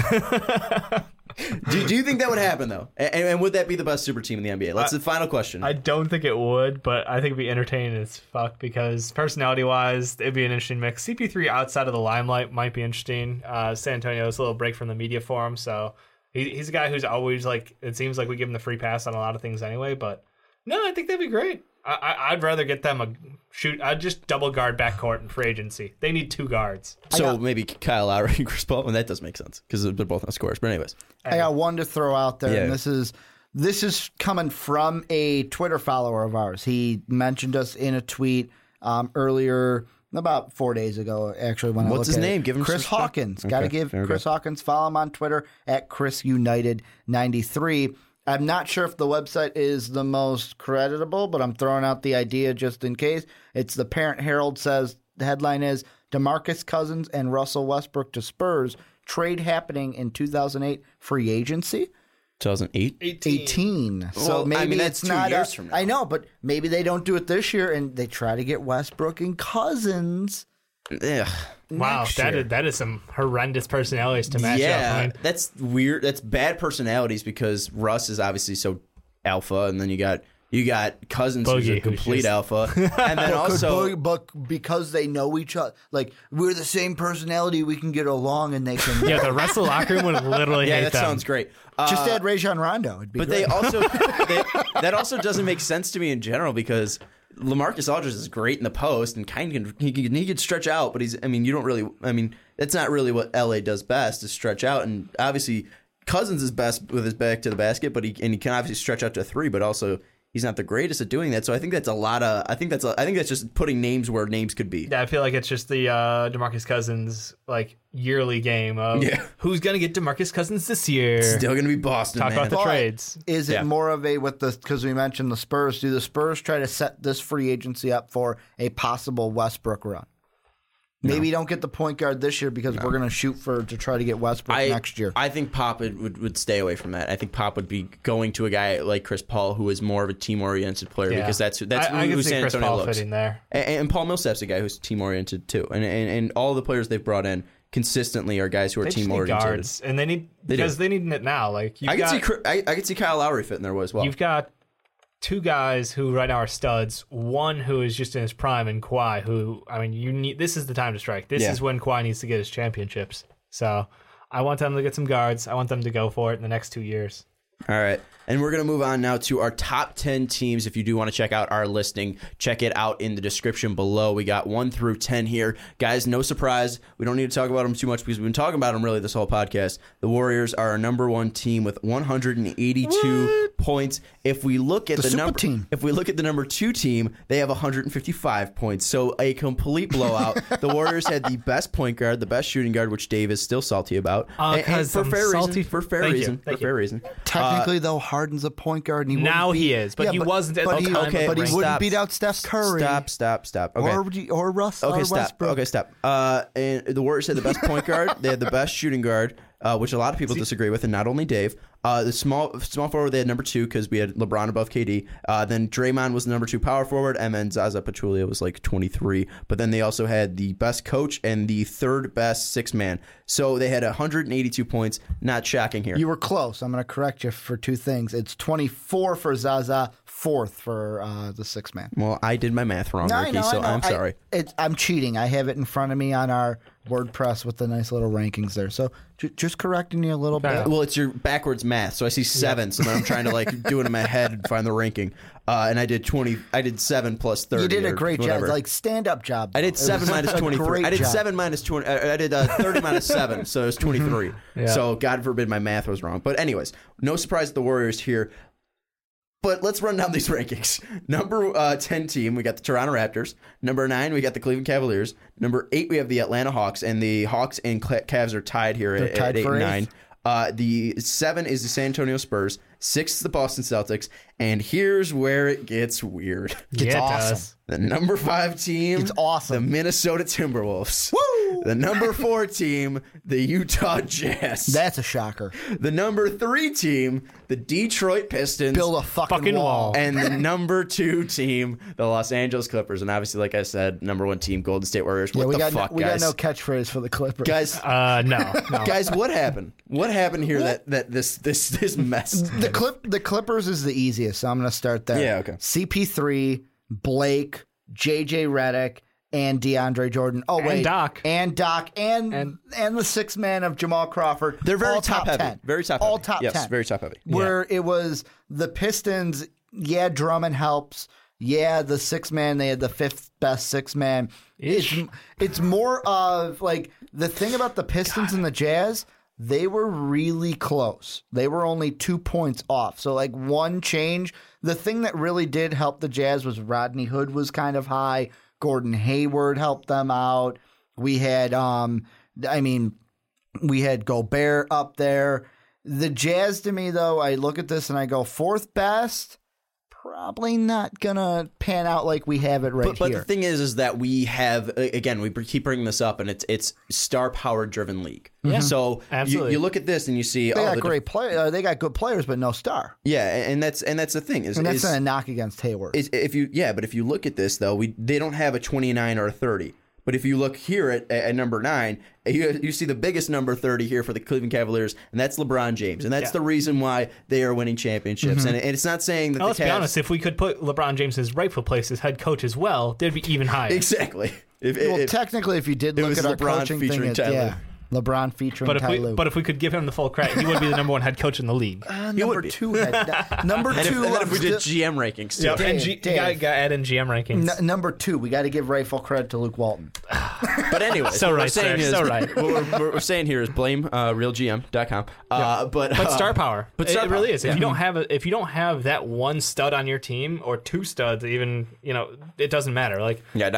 Do you think that would happen though? And would that be the best super team in the NBA? That's the final question. I don't think it would, but I think it'd be entertaining as fuck because personality-wise, it'd be an interesting mix. CP3 outside of the limelight might be interesting. San Antonio's a little break from the media for him, so. He's a guy who's always like, it seems like we give him the free pass on a lot of things anyway, but no, I think that'd be great. I'd rather get them I'd just double guard backcourt in free agency. They need 2 guards. So maybe Kyle Lowry and Chris Paul, and that does make sense because they're both not scorers. But anyways. I got one to throw out there, yeah. And this is This is coming from a Twitter follower of ours. He mentioned us in a tweet earlier, about 4 days ago, actually. When What's I his name? It. Give him Chris Hawkins. Okay, got to give Chris Hawkins. Follow him on Twitter at ChrisUnited93. I'm not sure if the website is the most creditable, but I'm throwing out the idea just in case. It's the Parent Herald says, the headline is, DeMarcus Cousins and Russell Westbrook to Spurs, trade happening in 2008 free agency. 2008? 18. Well, so maybe that's it's 2 years from now. I know, but maybe they don't do it this year and they try to get Westbrook and Cousins. Ugh. Wow, that is some horrendous personalities to match up. Yeah, that's weird. That's bad personalities because Russ is obviously so alpha, and then you got Cousins Boogie, who's a complete alpha, and then also but because they know each other, like we're the same personality, we can get along, and they can. Yeah, the rest of the locker room would literally hate that. Yeah, that sounds great. Just add Rajon Rondo. It'd be great. They also that also doesn't make sense to me in general because LaMarcus Aldridge is great in the post and he can stretch out, but that's not really what LA does best is stretch out, and obviously Cousins is best with his back to the basket, but he can obviously stretch out to three, but also he's not the greatest at doing that. So I think that's I think that's just putting names where names could be. Yeah, I feel like it's just the DeMarcus Cousins yearly game of who's gonna get DeMarcus Cousins this year. Still gonna be Boston. Talk about the trades. Is it more of a because we mentioned the Spurs? Do the Spurs try to set this free agency up for a possible Westbrook run? Maybe don't get the point guard this year because we're going to shoot to try to get Westbrook next year. I think Pop would stay away from that. I think Pop would be going to a guy like Chris Paul who is more of a team-oriented player because that's who San Antonio looks. I can see Chris Paul fitting there. And Paul Millsap's a guy who's team-oriented too. And all the players they've brought in consistently are guys who are team-oriented. Guards, and they need it now. I could see Kyle Lowry fitting there as well. You've got two guys who right now are studs, one who is just in his prime, and Kawhi, who, this is the time to strike. This is when Kawhi needs to get his championships. So I want them to get some guards. I want them to go for it in the next 2 years. All right. And we're going to move on now to our top 10 teams. If you do want to check out our listing, check it out in the description below. We got 1 through 10 here. Guys, no surprise. We don't need to talk about them too much because we've been talking about them really this whole podcast. The Warriors are our number one team with 182 points. If we look at the number two team, they have 155 points. So a complete blowout. The Warriors had the best point guard, the best shooting guard, which Dave is still salty about. For fair reason. Technically, though, Harden's a point guard, and he wasn't at the time. But he wouldn't beat out Steph Curry. Stop. Okay. Or Russ. Okay, stop. Westbrook. Okay, stop. And the Warriors had the best point guard. They had the best shooting guard, which a lot of people disagree with, and not only Dave. The small forward, they had number two because we had LeBron above KD. Then Draymond was the number two power forward, and then Zaza Pachulia was 23. But then they also had the best coach and the third best six man. So they had 182 points. Not shocking here. You were close. I'm going to correct you for two things. It's 24 for Zaza, fourth for the six man. Well, I did my math wrong, Ricky, so I'm sorry. I'm cheating. I have it in front of me on our WordPress with the nice little rankings there. So just correcting you a little bit. Well, it's your backwards math. So I see 7, so then I'm trying to do it in my head and find the ranking. And I did 20. I did 7 plus 30. You did a great job, stand-up job. I did 7 minus 23. I did 7 minus 20. I did 30 minus 7, so it was 23. So God forbid my math was wrong. But anyways, no surprise the Warriors here. But let's run down these rankings. Number 10 team, we got the Toronto Raptors. Number 9, we got the Cleveland Cavaliers. Number 8, we have the Atlanta Hawks, and the Hawks and Cavs are tied here at 8 and 9. The 7 is the San Antonio Spurs. 6 is the Boston Celtics. And here's where it gets weird. It does. The number 5 team, it's awesome. The Minnesota Timberwolves. Woo! The number 4 team, the Utah Jazz. That's a shocker. The number 3 team, the Detroit Pistons. Build a fucking wall. And the number 2 team, the Los Angeles Clippers. And obviously, like I said, number 1 team, Golden State Warriors. Yeah, we got no catchphrase for the Clippers. Guys, no. Guys, what happened? What happened here that this mess? The Clippers is the easiest, so I'm going to start there. Yeah, okay. CP3, Blake, J.J. Redick, and DeAndre Jordan. Oh, wait. And Doc. And the sixth man of Jamal Crawford. They're very top-heavy. All top 10. Yes, very top-heavy. Where it was the Pistons, Drummond helps. Yeah, the sixth man, they had the fifth best sixth man. It's more of, the thing about the Pistons and the Jazz they were really close. They were only 2 points off. So, like, one change. The thing that really did help the Jazz was Rodney Hood was kind of high. Gordon Hayward helped them out. We had, we had Gobert up there. The Jazz, to me, though, I look at this and I go, fourth best, probably not going to pan out like we have it right here. But the thing is that we have, again, we keep bringing this up, and it's star power driven league. Yeah. So you look at this and you see they got good players, but no star. Yeah, and that's the thing. That's not a knock against Hayward. But if you look at this though, they don't have a 29 or a 30. But if you look here at number 9, you see the biggest number 30 here for the Cleveland Cavaliers, and that's LeBron James. And that's the reason why they are winning championships. Mm-hmm. And it's not saying that let's be honest, if we could put LeBron James in his rightful place as head coach as well, they'd be even higher. Exactly. Technically, if you did look at our LeBron coaching thing, LeBron featuring Tyloo. But if we could give him the full credit, he would be the number 1 head coach in the league. Number two, if we did GM rankings, too. Yep. Dave, you got to add in GM rankings. Number two, we got to give rightful credit to Luke Walton. But anyway, what we're saying here is blame realgm.com. But star power. But star power. Really is. Yeah. If you don't have that one stud on your team or two studs, even it doesn't matter. Like we've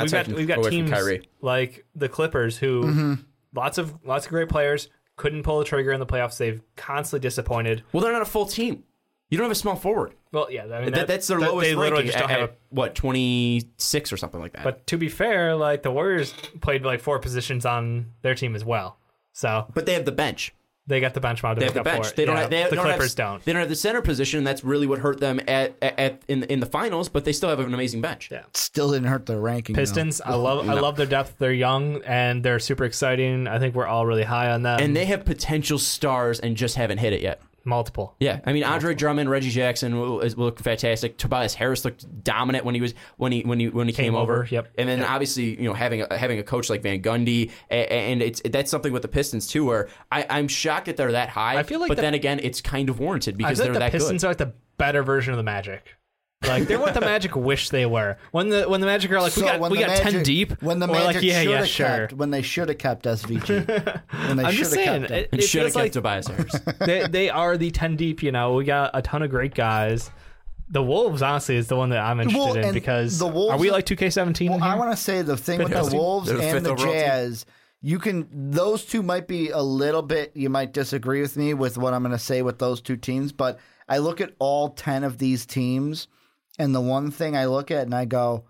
got teams like the Clippers who. Mm-hmm. Lots of great players couldn't pull the trigger in the playoffs. They've constantly disappointed. Well, they're not a full team. You don't have a small forward. Well, yeah, I mean that's their lowest. They literally just don't have 26 or something like that. But to be fair, like the Warriors played like 4 positions on their team as well. So, but they have the bench. They got the bench model. They have the bench. The Clippers don't. They don't have the center position. That's really what hurt them in the finals. But they still have an amazing bench. Yeah, still didn't hurt their ranking. Pistons. Though. I love their depth. They're young and they're super exciting. I think we're all really high on them. And they have potential stars and just haven't hit it yet. Multiple. Yeah, I mean Andre Drummond, Reggie Jackson looked fantastic. Tobias Harris looked dominant when he came over. Yep. And then obviously having a coach like Van Gundy, and that's something with the Pistons too. Where I'm shocked that they're that high. I feel like, then again, it's kind of warranted because they're that good. Pistons are like the better version of the Magic. Like they're what the Magic wish they were. When the Magic are like we got 10 deep. When the Magic they should have kept SVG. I'm just saying they should have kept Tobias Harris. They are the 10 deep. We got a ton of great guys. The Wolves honestly is the one that I'm interested in because the Wolves, are we like 2K17? Well, I want to say the thing with the Wolves and the Jazz. Those two might be a little bit. You might disagree with me with what I'm going to say with those two teams, but I look at all 10 of these teams. And the one thing I look at and I go,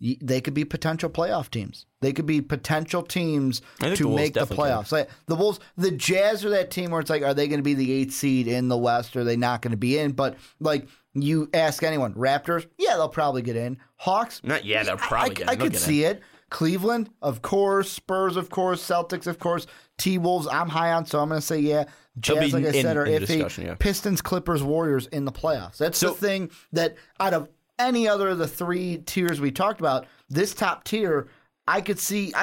they could be potential playoff teams. They could be potential teams to make the playoffs. Like the Wolves, the Jazz are that team where it's like, are they going to be the 8th seed in the West? Are they not going to be in? But like you ask anyone, Raptors, yeah, they'll probably get in. Hawks, not yeah, they'll probably get in. I could see it. Cleveland, of course. Spurs, of course. Celtics, of course. T-Wolves, I'm high on, so I'm going to say yeah. Jazz, like I said, are iffy. Yeah. Pistons, Clippers, Warriors in the playoffs. That's the thing that out of any other of the 3 tiers we talked about, this top tier, I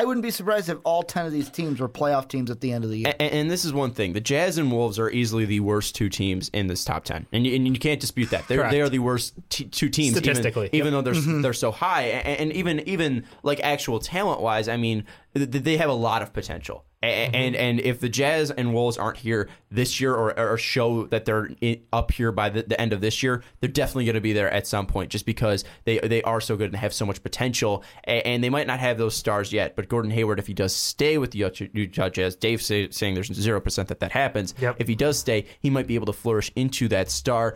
wouldn't be surprised if all 10 of these teams were playoff teams at the end of the year. And this is one thing. The Jazz and Wolves are easily the worst 2 teams in this top 10. And you can't dispute that. They are the worst 2 teams. Statistically. Even though they're so high. And even like actual talent-wise, I mean, they have a lot of potential. And if the Jazz and Wolves aren't here this year or show that they're up here by the end of this year, they're definitely going to be there at some point just because they are so good and have so much potential. And they might not have those stars yet, but Gordon Hayward, if he does stay with the Utah Jazz, Dave's saying there's 0% that happens. Yep. If he does stay, he might be able to flourish into that star.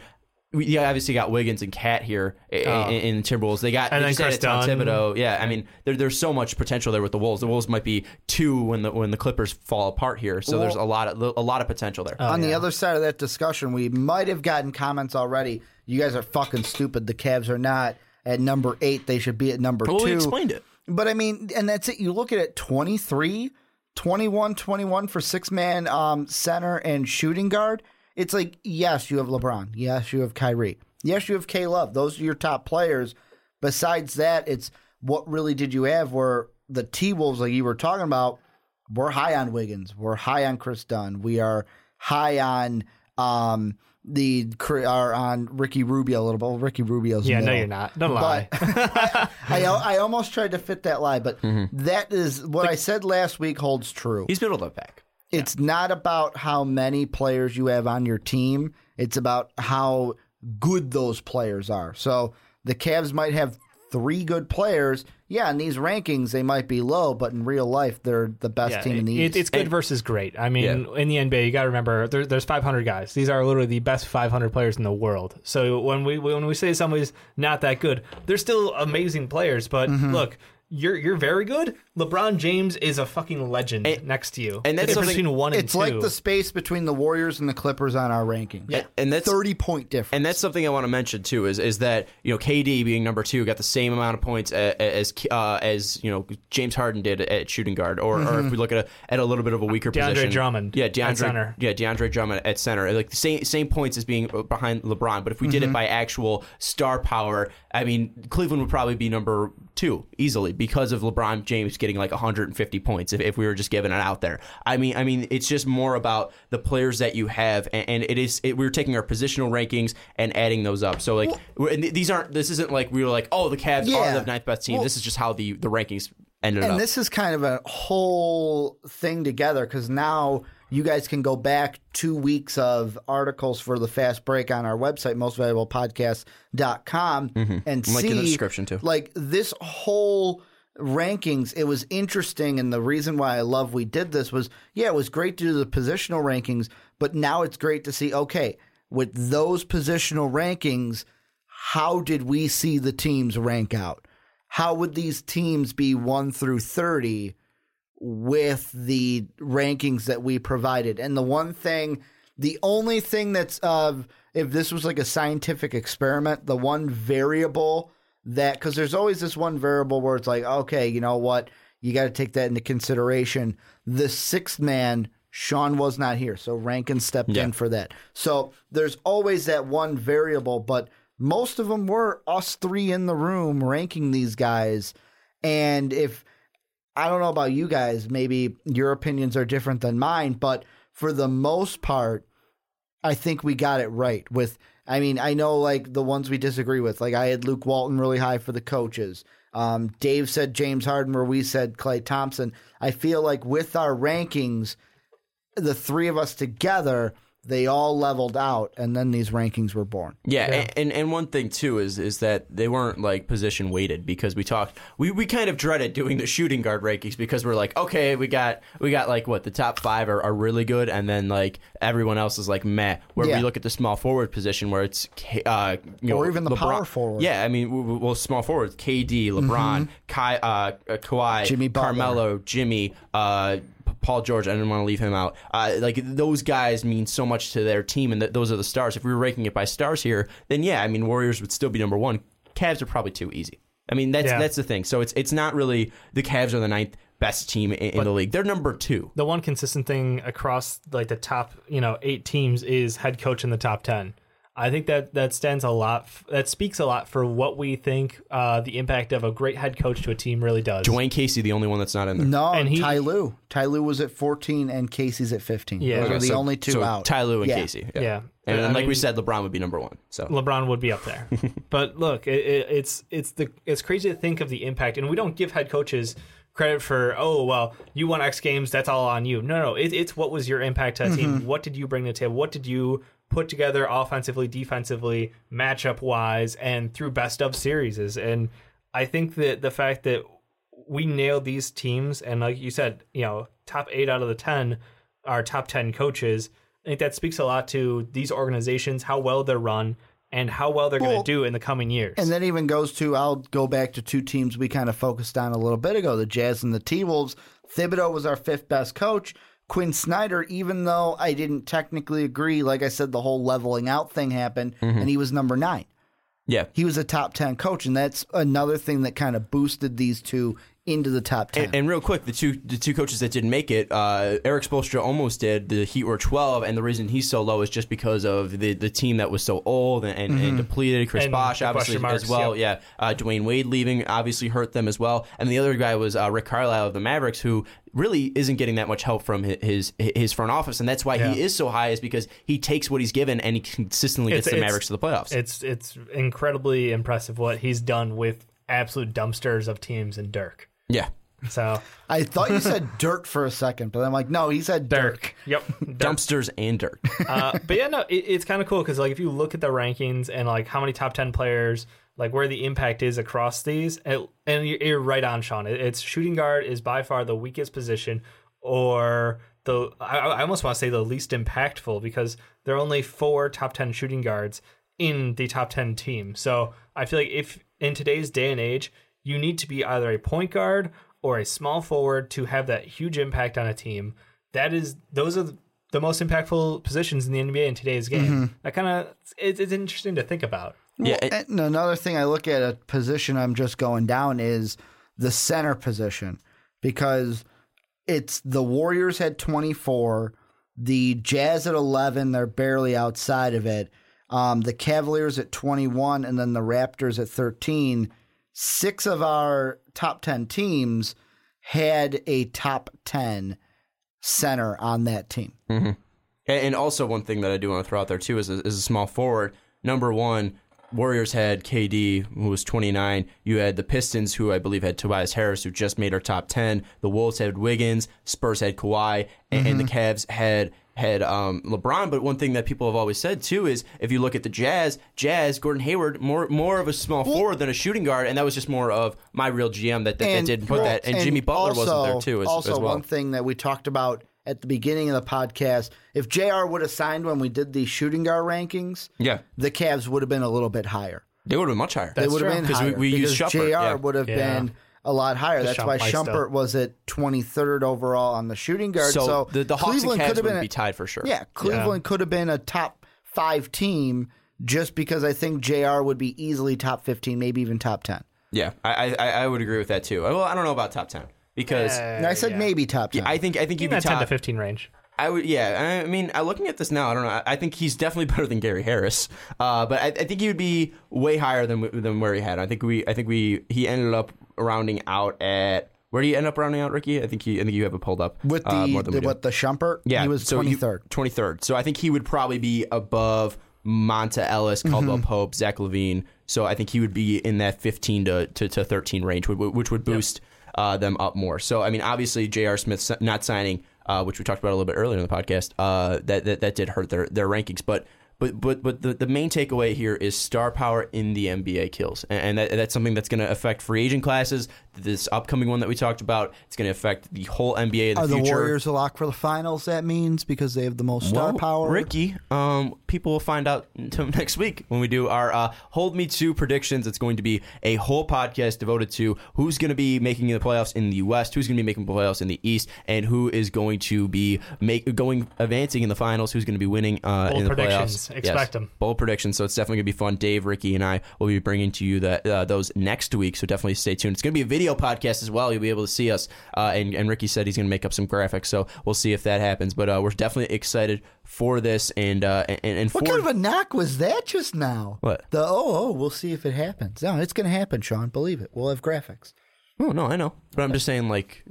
We obviously got Wiggins and Cat here in Timberwolves. They got Tom Thibodeau. Yeah, I mean, there's so much potential there with the Wolves. The Wolves might be 2 when the Clippers fall apart here. So there's a lot of potential there. Oh, on the other side of that discussion, we might have gotten comments already. You guys are fucking stupid. The Cavs are not at number 8. They should be at number 2. We explained it. But I mean, and that's it. You look at it, 23, 21, 21 for 6-man center and shooting guard. It's like, yes, you have LeBron. Yes, you have Kyrie. Yes, you have Kay Love. Those are your top players. Besides that, it's what really did you have where the T-Wolves, like you were talking about, we're high on Wiggins. We're high on Chris Dunn. We are high on Ricky Rubio a little bit. Well, Ricky Rubio's middle. No, you're not. Don't lie. I almost tried to fit that lie, but that is what I said last week holds true. He's middle of the pack. It's not about how many players you have on your team. It's about how good those players are. So the Cavs might have three good players. Yeah, in these rankings, they might be low, but in real life, they're the best team in the East. It's good versus great. I mean, in the NBA, you got to remember, there's 500 guys. These are literally the best 500 players in the world. So when we say somebody's not that good, they're still amazing players, but look... You're very good. LeBron James is a fucking legend next to you. And that's between 1 and 2. It's like the space between the Warriors and the Clippers on our ranking. Yeah. And that's 30-point difference. And that's something I want to mention too is that, you know, KD being number 2 got the same amount of points as you know, James Harden did at shooting guard or if we look at a little bit of a weaker position. DeAndre Drummond. Yeah, DeAndre Drummond at center. Like the same points as being behind LeBron, but if we did it by actual star power, I mean, Cleveland would probably be number 2 easily because of LeBron James getting like 150 points if we were just giving it out there. I mean, it's just more about the players that you have, and we're taking our positional rankings and adding those up. So like, this isn't like we were like, oh, the Cavs are the 9th best team. This is just how the rankings ended up. And this is kind of a whole thing together because now you guys can go back 2 weeks of articles for the Fast Break on our website, mostvaluablepodcast.com, and see, link in the description too. Like this whole rankings, it was interesting, and the reason why I love we did this was, it was great to do the positional rankings, but now it's great to see, okay, with those positional rankings, how did we see the teams rank out? How would these teams be 1 through 30 with the rankings that we provided? And the only thing that's if this was like a scientific experiment, the one variable that, because there's always this one variable where it's like, okay, you know what, you got to take that into consideration. The 6th man, Sean, was not here, so Rankin stepped in for that. So there's always that one variable, but most of them were us 3 in the room ranking these guys. And if I don't know about you guys, maybe your opinions are different than mine, but for the most part, I think we got it right with, I mean, I know like the ones we disagree with, like I had Luke Walton really high for the coaches. Dave said James Harden, where we said Klay Thompson. I feel like with our rankings, the 3 of us together, they all leveled out, and then these rankings were born. Yeah, yeah. And one thing, too, is that they weren't, like, position-weighted because we kind of dreaded doing the shooting guard rankings because we're like, okay, we got like, what, the top 5 are really good, and then, like, everyone else is like, meh, where we look at the small forward position where it's, or even the LeBron, power forward. Yeah, I mean, well, small forwards, KD, LeBron, Kawhi, Jimmy Butler, Carmelo, Jimmy, Paul George, I didn't want to leave him out. Like those guys mean so much to their team, and those are the stars. If we were ranking it by stars here, then I mean Warriors would still be number 1. Cavs are probably too easy. I mean that's the thing. So it's not really the Cavs are the 9th best team in the league. They're number 2. The one consistent thing across like the top 8 teams is head coach in the top 10. I think that stands a lot. That speaks a lot for what we think the impact of a great head coach to a team really does. Dwayne Casey, the only one that's not in there. No, and Ty Lue. Ty Lue was at 14, and Casey's at 15. Yeah, those are the only 2 out. Ty Lue and Casey. Yeah. And then, like we said, LeBron would be number 1. So LeBron would be up there. But look, it's crazy to think of the impact, and we don't give head coaches credit for, oh, well, you won X Games, that's all on you. No, it's what was your impact to that team? What did you bring to the table? What did you put together offensively, defensively, matchup-wise, and through best-of series? And I think that the fact that we nailed these teams, and like you said, top 8 out of the 10 are top 10 coaches, I think that speaks a lot to these organizations, how well they're run, and how well they're going to do in the coming years. And that even goes to, I'll go back to 2 teams we kind of focused on a little bit ago, the Jazz and the T-Wolves. Thibodeau was our 5th best coach. Quinn Snyder, even though I didn't technically agree, like I said, the whole leveling out thing happened, and he was number 9. Yeah. He was a top 10 coach, and that's another thing that kind of boosted these 2 into the top 10. And real quick, the two coaches that didn't make it, Eric Spoelstra almost did. The Heat were 12, and the reason he's so low is just because of the team that was so old and depleted. Chris Bosh, obviously, as well. Yeah. Dwayne Wade leaving obviously hurt them as well. And the other guy was Rick Carlisle of the Mavericks, who really isn't getting that much help from his front office, and that's why he is so high, is because he takes what he's given and he consistently gets the Mavericks to the playoffs. It's incredibly impressive what he's done with absolute dumpsters of teams and Dirk. Yeah, So I thought you said Dirk for a second, but I'm like, no, he said Dirk. Yep, Dirk. Dumpsters and Dirk. But yeah, no, it's kind of cool because like if you look at the rankings and like how many top 10 players, like where the impact is across these, and you're right on, Sean. It's shooting guard is by far the weakest position, or the I almost want to say the least impactful because there are only 4 top 10 shooting guards in the top 10 team. So I feel like if in today's day and age, you need to be either a point guard or a small forward to have that huge impact on a team. Those are the most impactful positions in the NBA in today's game. Mm-hmm. That kind of it's interesting to think about. Well, yeah, and another thing I look at a position I'm just going down is the center position because it's the Warriors had 24, the Jazz at 11, they're barely outside of it. The Cavaliers at 21, and then the Raptors at 13. 6 of our top 10 teams had a top 10 center on that team. Mm-hmm. And also one thing that I do want to throw out there, too, is a small forward. Number 1, Warriors had KD, who was 29. You had the Pistons, who I believe had Tobias Harris, who just made our top 10. The Wolves had Wiggins. Spurs had Kawhi. And, mm-hmm. and the Cavs had LeBron, but one thing that people have always said too is if you look at the Jazz, Gordon Hayward, more of a small forward than a shooting guard, and that was just more of my real GM that didn't put that. And Jimmy Butler wasn't there too. Also, one thing that we talked about at the beginning of the podcast, if J.R. would have signed when we did the shooting guard rankings, yeah, the Cavs would have been a little bit higher. They would have been much higher. They would have been higher because J.R. would have been a lot higher. That's why Shumpert was at 23rd overall on the shooting guard. So the Hawks and Cavs would be tied for sure. Yeah, Cleveland could have been a top 5 team just because I think JR would be easily top 15, maybe even top 10. Yeah, I would agree with that too. Well, I don't know about top 10 because I said maybe top 10. Yeah, I think you'd be top 10 to 15 range. I would, yeah. I mean, looking at this now, I don't know. I think he's definitely better than Gary Harris, but I think he would be way higher than where he had. I think he ended up rounding out at where do you end up rounding out, Ricky? I think you have it pulled up with the Shumpert. Yeah, he was 23rd. 23rd. So I think he would probably be above Monta Ellis, Caldwell Pope, Zach LaVine. So I think he would be in that 15 to 13 range, which would boost them up more. So I mean, obviously, J.R. Smith not signing. Which we talked about a little bit earlier in the podcast, that did hurt their rankings. But the main takeaway here is star power in the NBA kills. And that's something that's going to affect free agent classes. This upcoming one that we talked about, it's going to affect the whole NBA of the future. Are the Warriors a lock for the finals, that means, because they have the most star power? Ricky, people will find out until next week when we do our Hold Me To predictions. It's going to be a whole podcast devoted to who's going to be making the playoffs in the West, who's going to be making playoffs in the East, and who is going to be advancing in the finals, who's going to be winning in the playoffs. Expect them. Bold predictions. So it's definitely going to be fun. Dave, Ricky, and I will be bringing to you those next week. So definitely stay tuned. It's going to be a video podcast as well. You'll be able to see us. And Ricky said he's going to make up some graphics. So we'll see if that happens. But we're definitely excited for this. And what kind of a knock was that just now? What? We'll see if it happens. No, it's going to happen, Sean. Believe it. We'll have graphics. Oh, no, I know. But I'm just saying, like...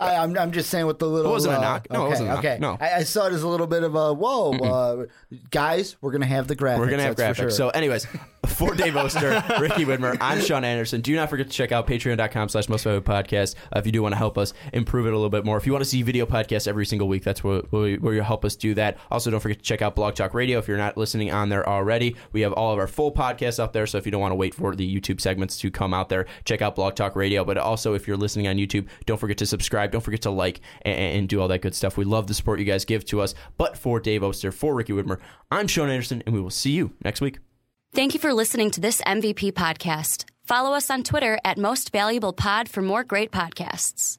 I'm just saying with the little... It wasn't a knock. No, okay, it wasn't a knock. Okay. No. I saw it as a little bit of a, guys, we're going to have the graphics. We're going to have graphics. Sure. So anyways, for Dave Oster, Ricky Widmer, I'm Sean Anderson. Do not forget to check out patreon.com/mostvaluablepodcast if you do want to help us improve it a little bit more. If you want to see video podcasts every single week, that's where you help us do that. Also, don't forget to check out Blog Talk Radio if you're not listening on there already. We have all of our full podcasts up there, so if you don't want to wait for the YouTube segments to come out there, check out Blog Talk Radio. But also, if you're listening on YouTube, don't forget to subscribe. Don't forget to like and do all that good stuff. We love the support you guys give to us. But for Dave Oster, for Ricky Widmer, I'm Sean Anderson, and we will see you next week. Thank you for listening to this MVP podcast. Follow us on Twitter @MostValuablePod for more great podcasts.